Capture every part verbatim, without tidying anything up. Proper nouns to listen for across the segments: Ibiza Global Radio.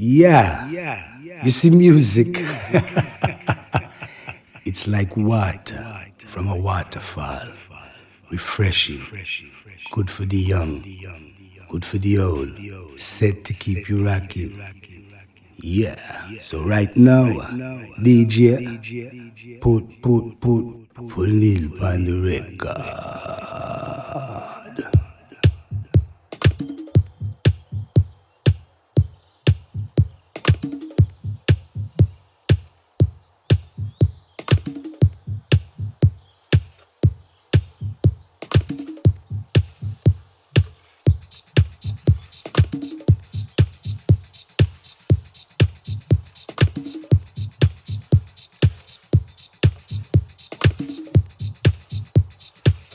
Yeah. Yeah, yeah. You see, music, music. It's like water from a waterfall. Refreshing. Good for the young. Good for the old. Set to keep you rocking. Yeah. So right now, D J, put, put, put, put Neil on the record.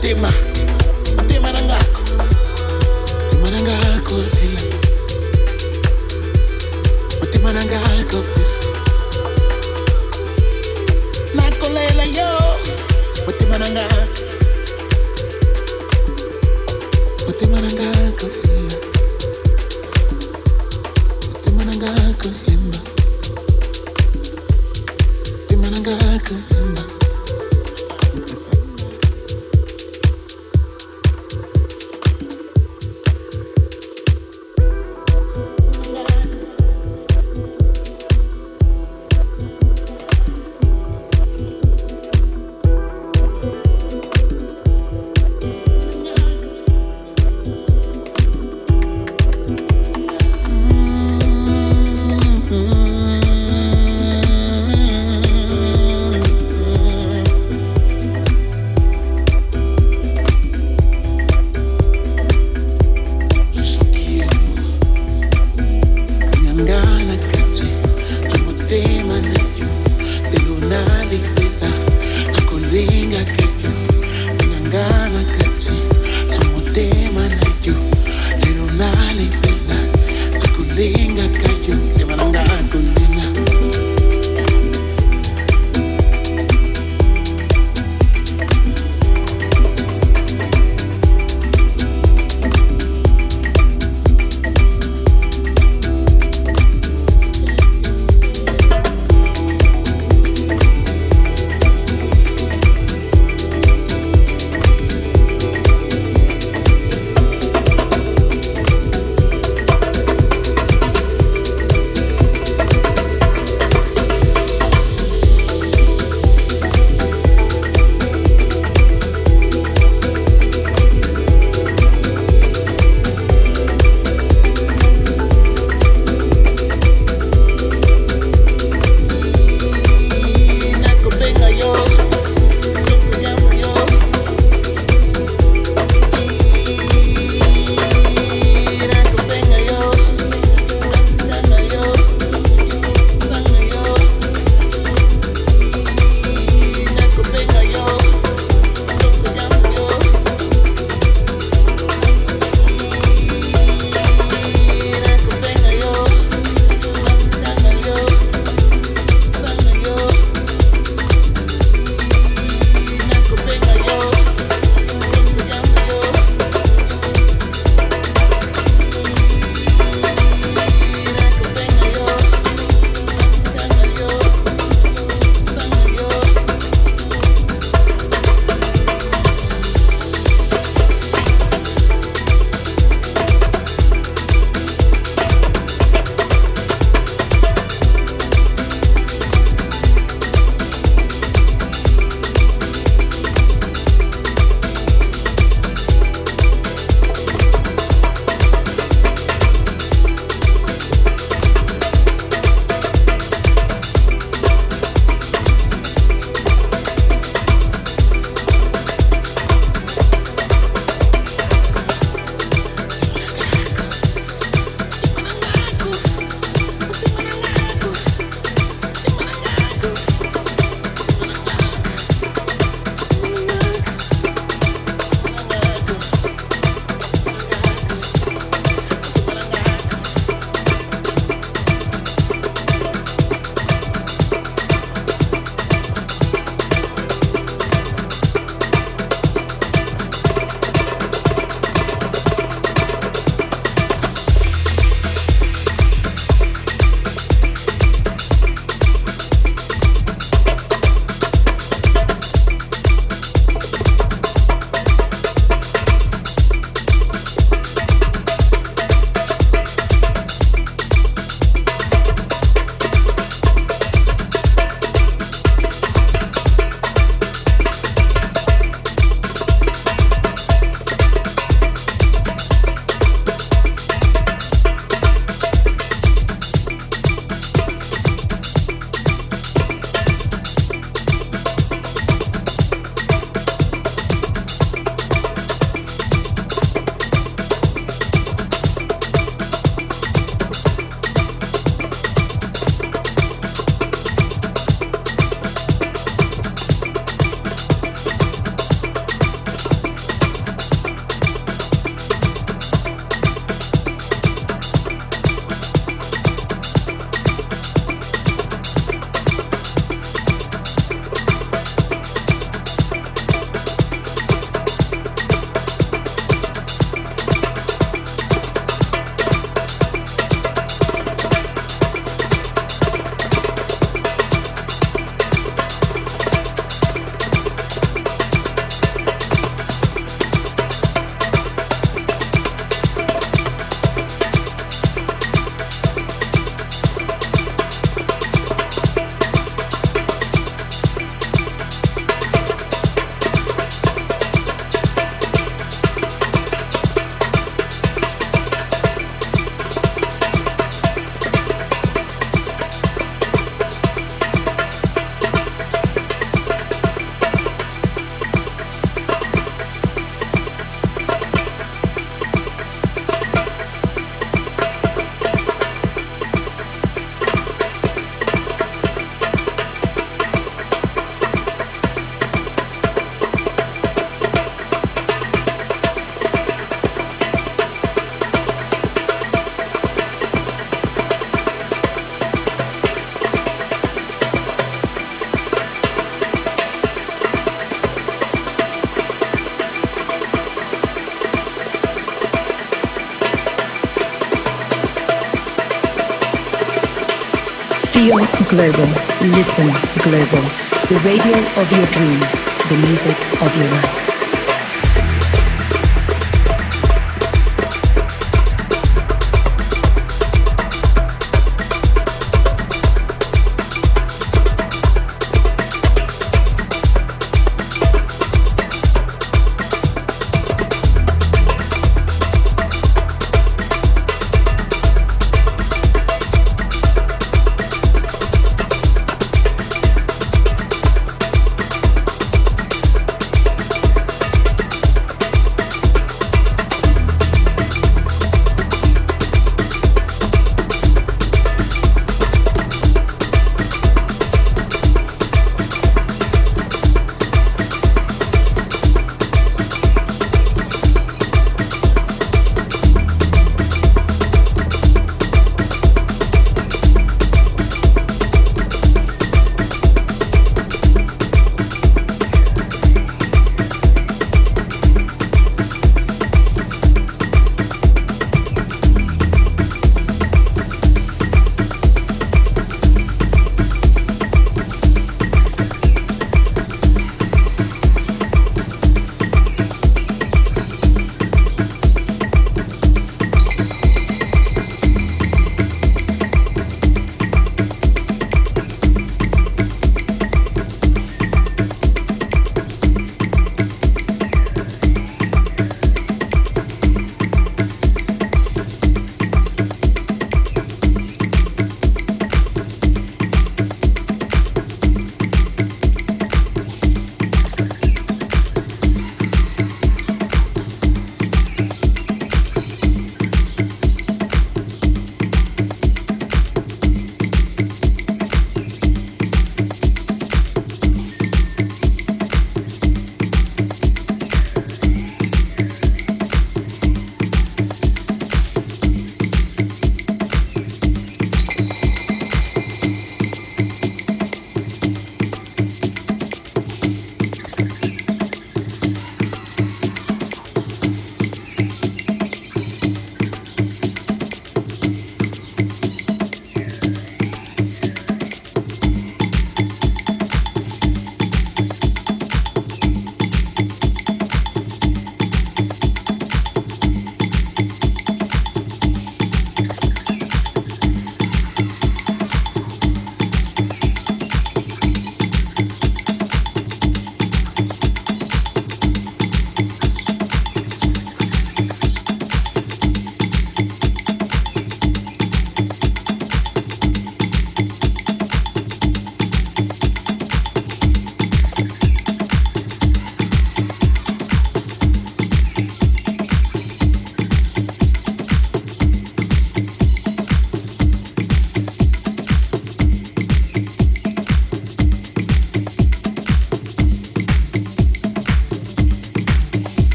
Tema, tema nangako, tema nangako ila, tema nangako pis. Nakolela yo, tema nangako, tema nangako ila, tema nangako imba, tema nangako imba. Mm-hmm. Feel global, listen global, the radio of your dreams, the music of your life.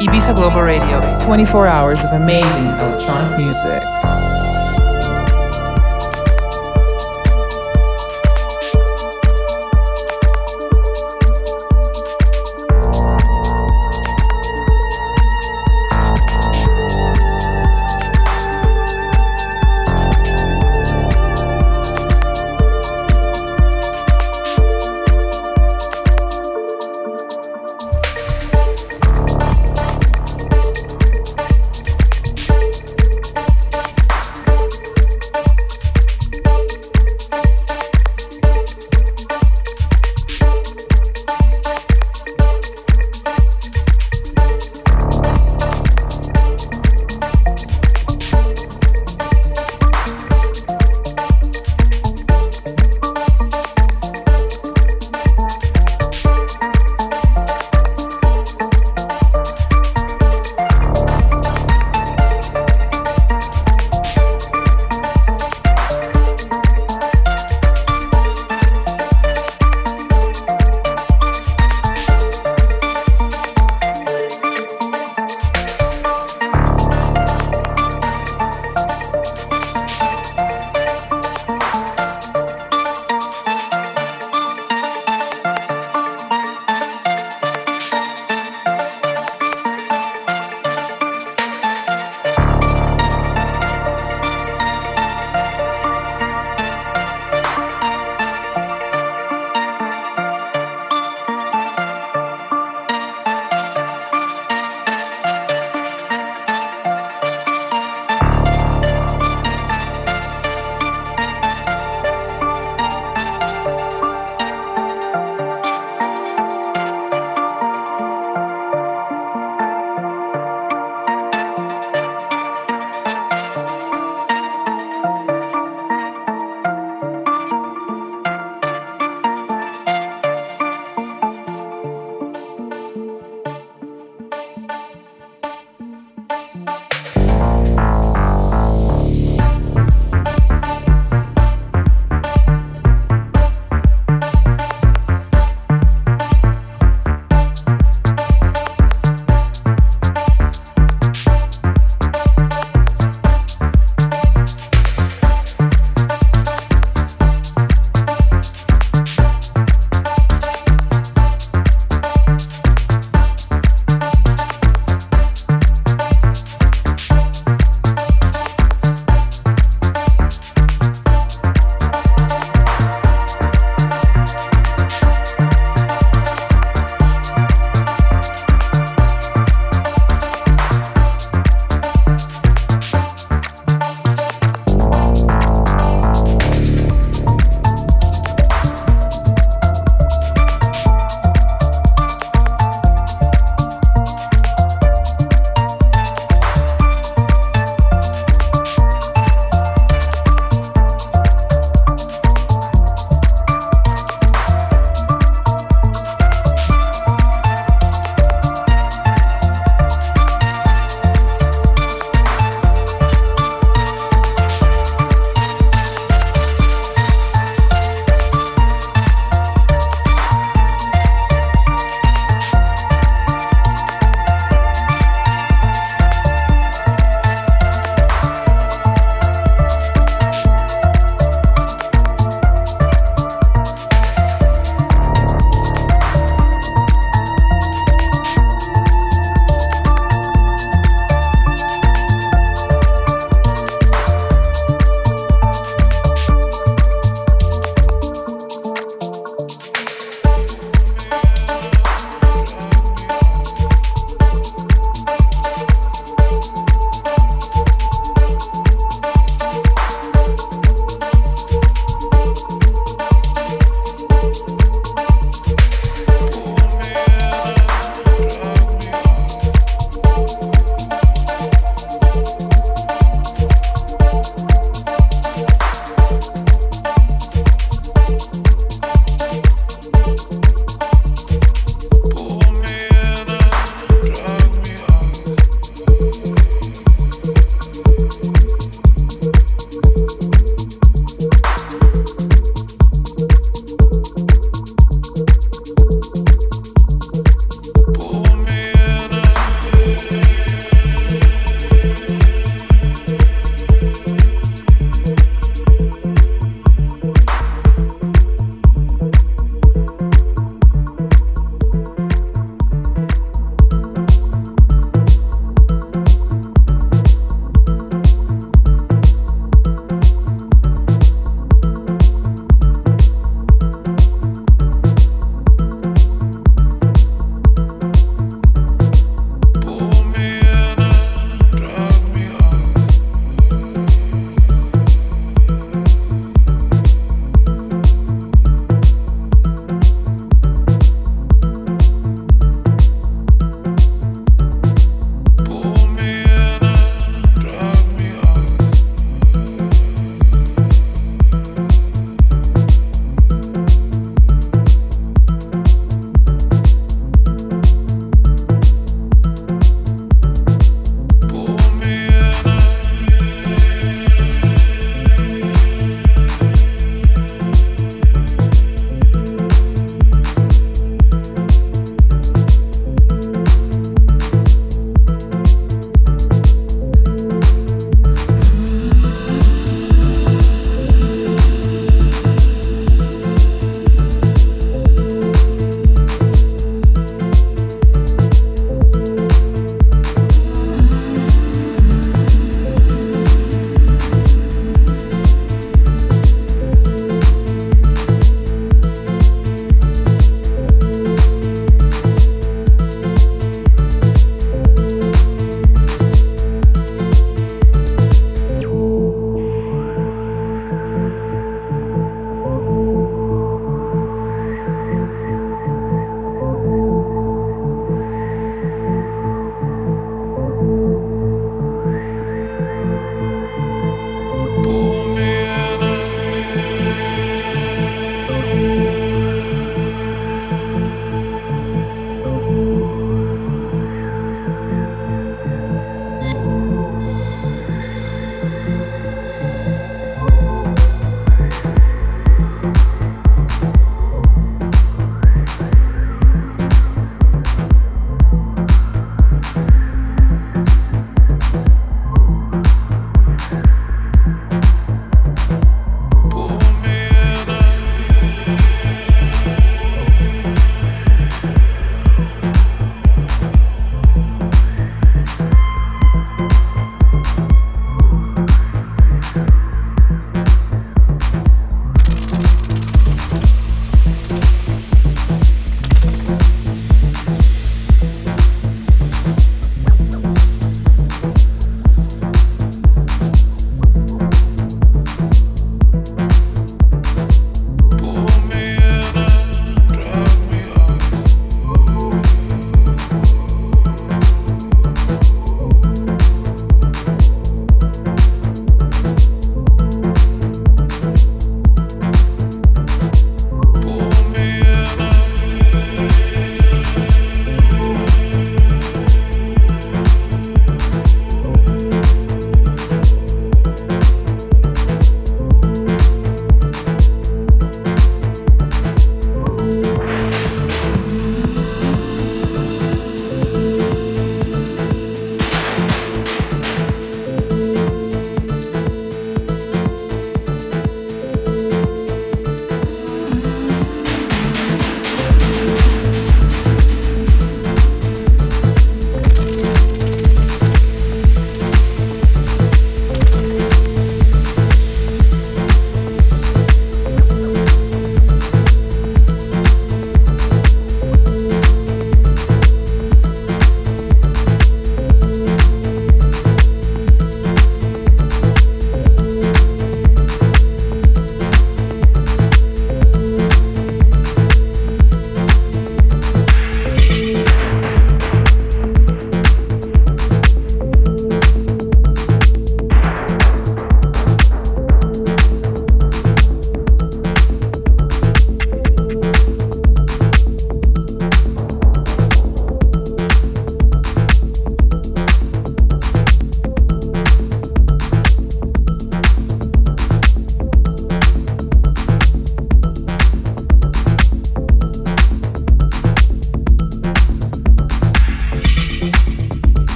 Ibiza Global Radio. twenty-four hours of amazing electronic music.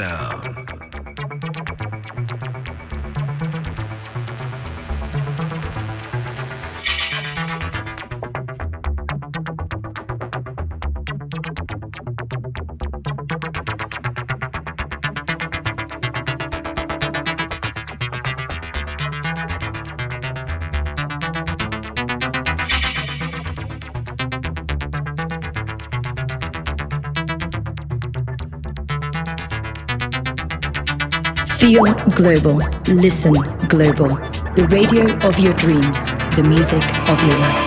sound. Feel global, listen global, the radio of your dreams, the music of your life.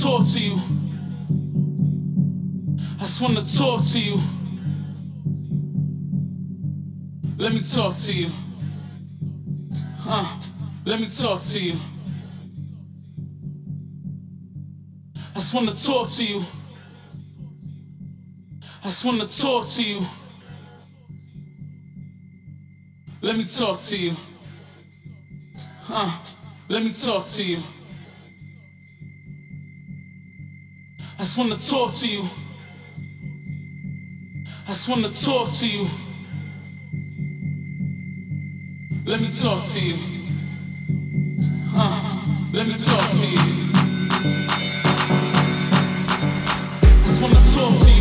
Talk to you. I just wanna talk to you. Let me talk to you. Uh, let me talk to you. I just wanna talk to you. I just wanna talk to you. Let me talk to you. Uh, let me talk to you. I just wanna talk to you. I just wanna talk to you. Let me talk to you. Uh, let me talk to you. I just wanna talk to you. I just wanna talk to you. Let me talk to you. Uh, let me talk to you. Let me talk to you. Uh.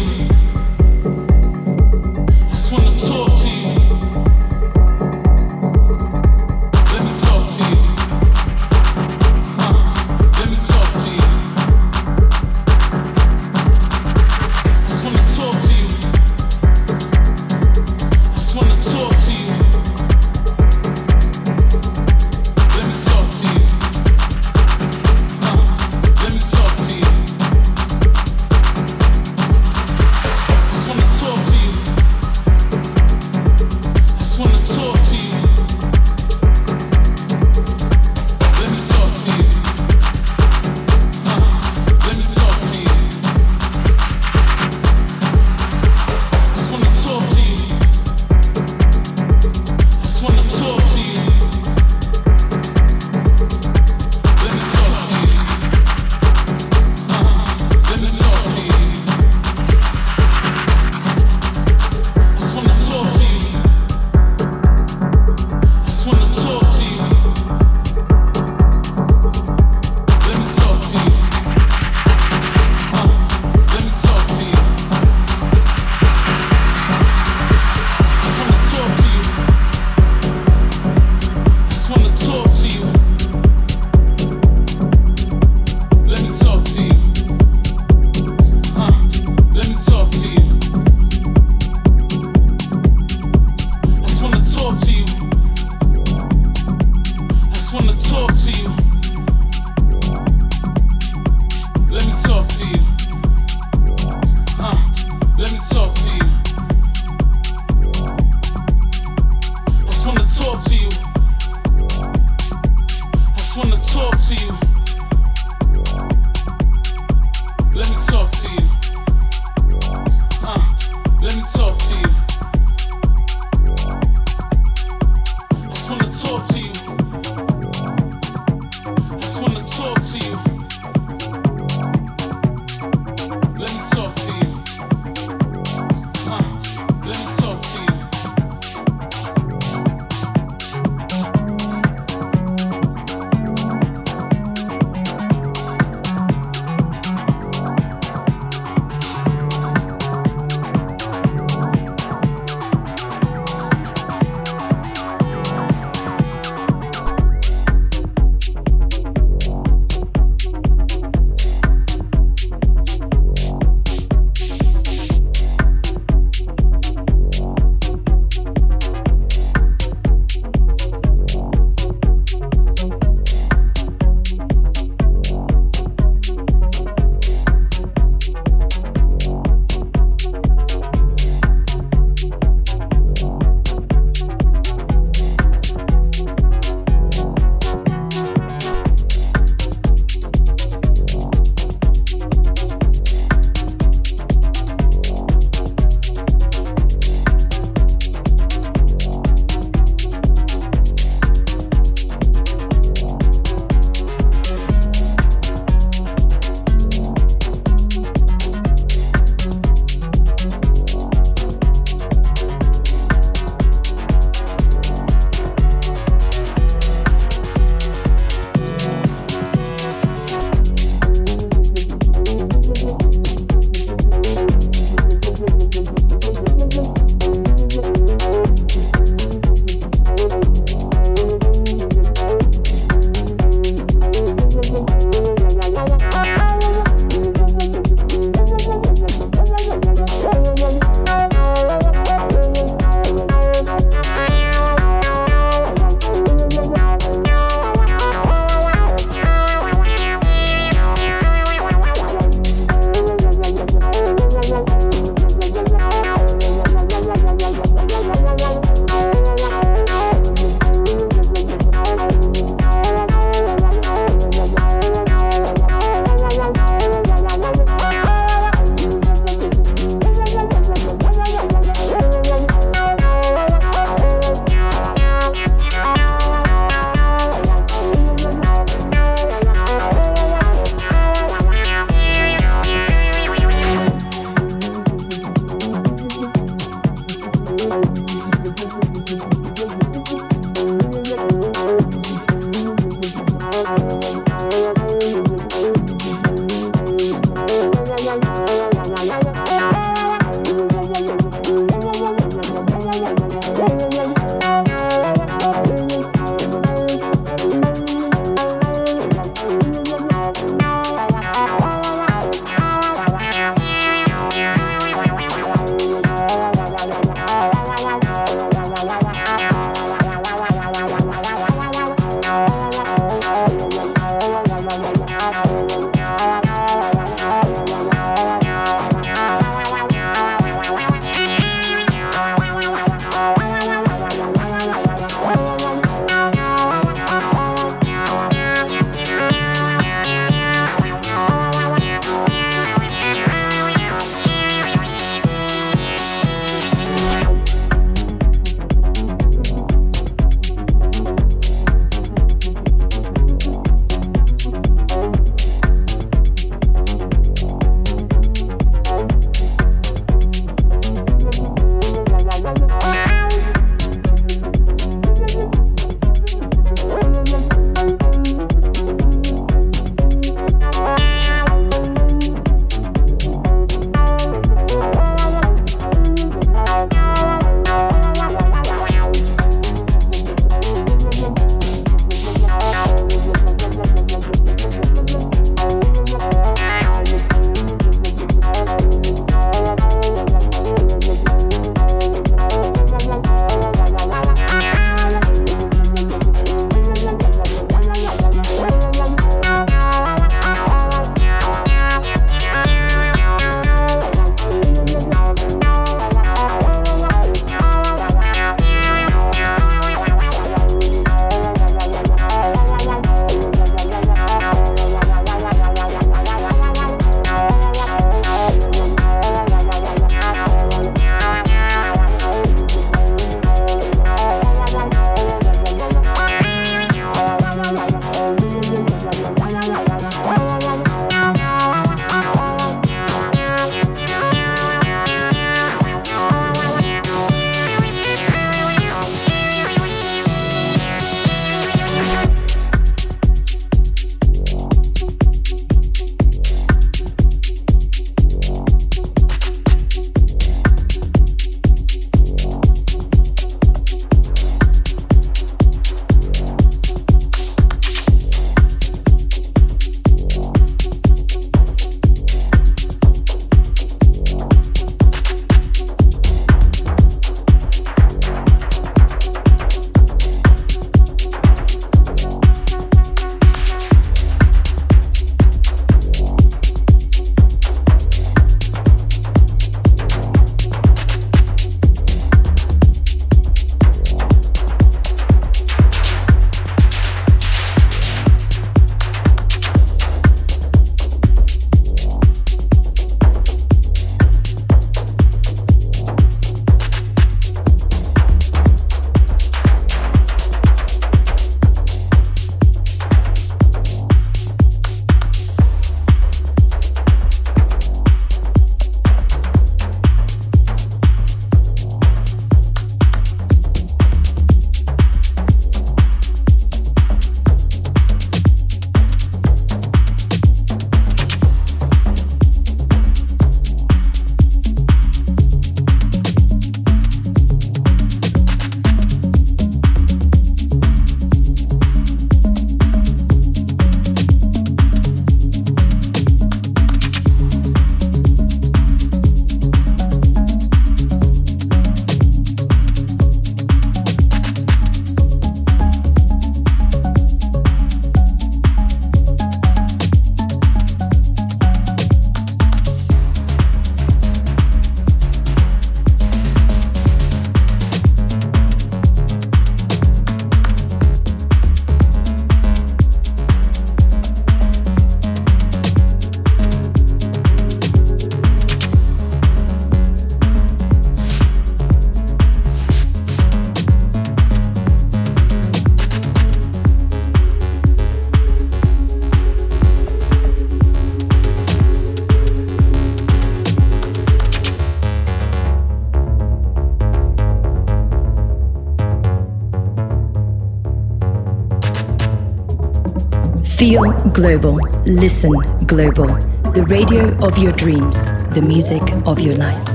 Feel global, listen global, the radio of your dreams, the music of your life.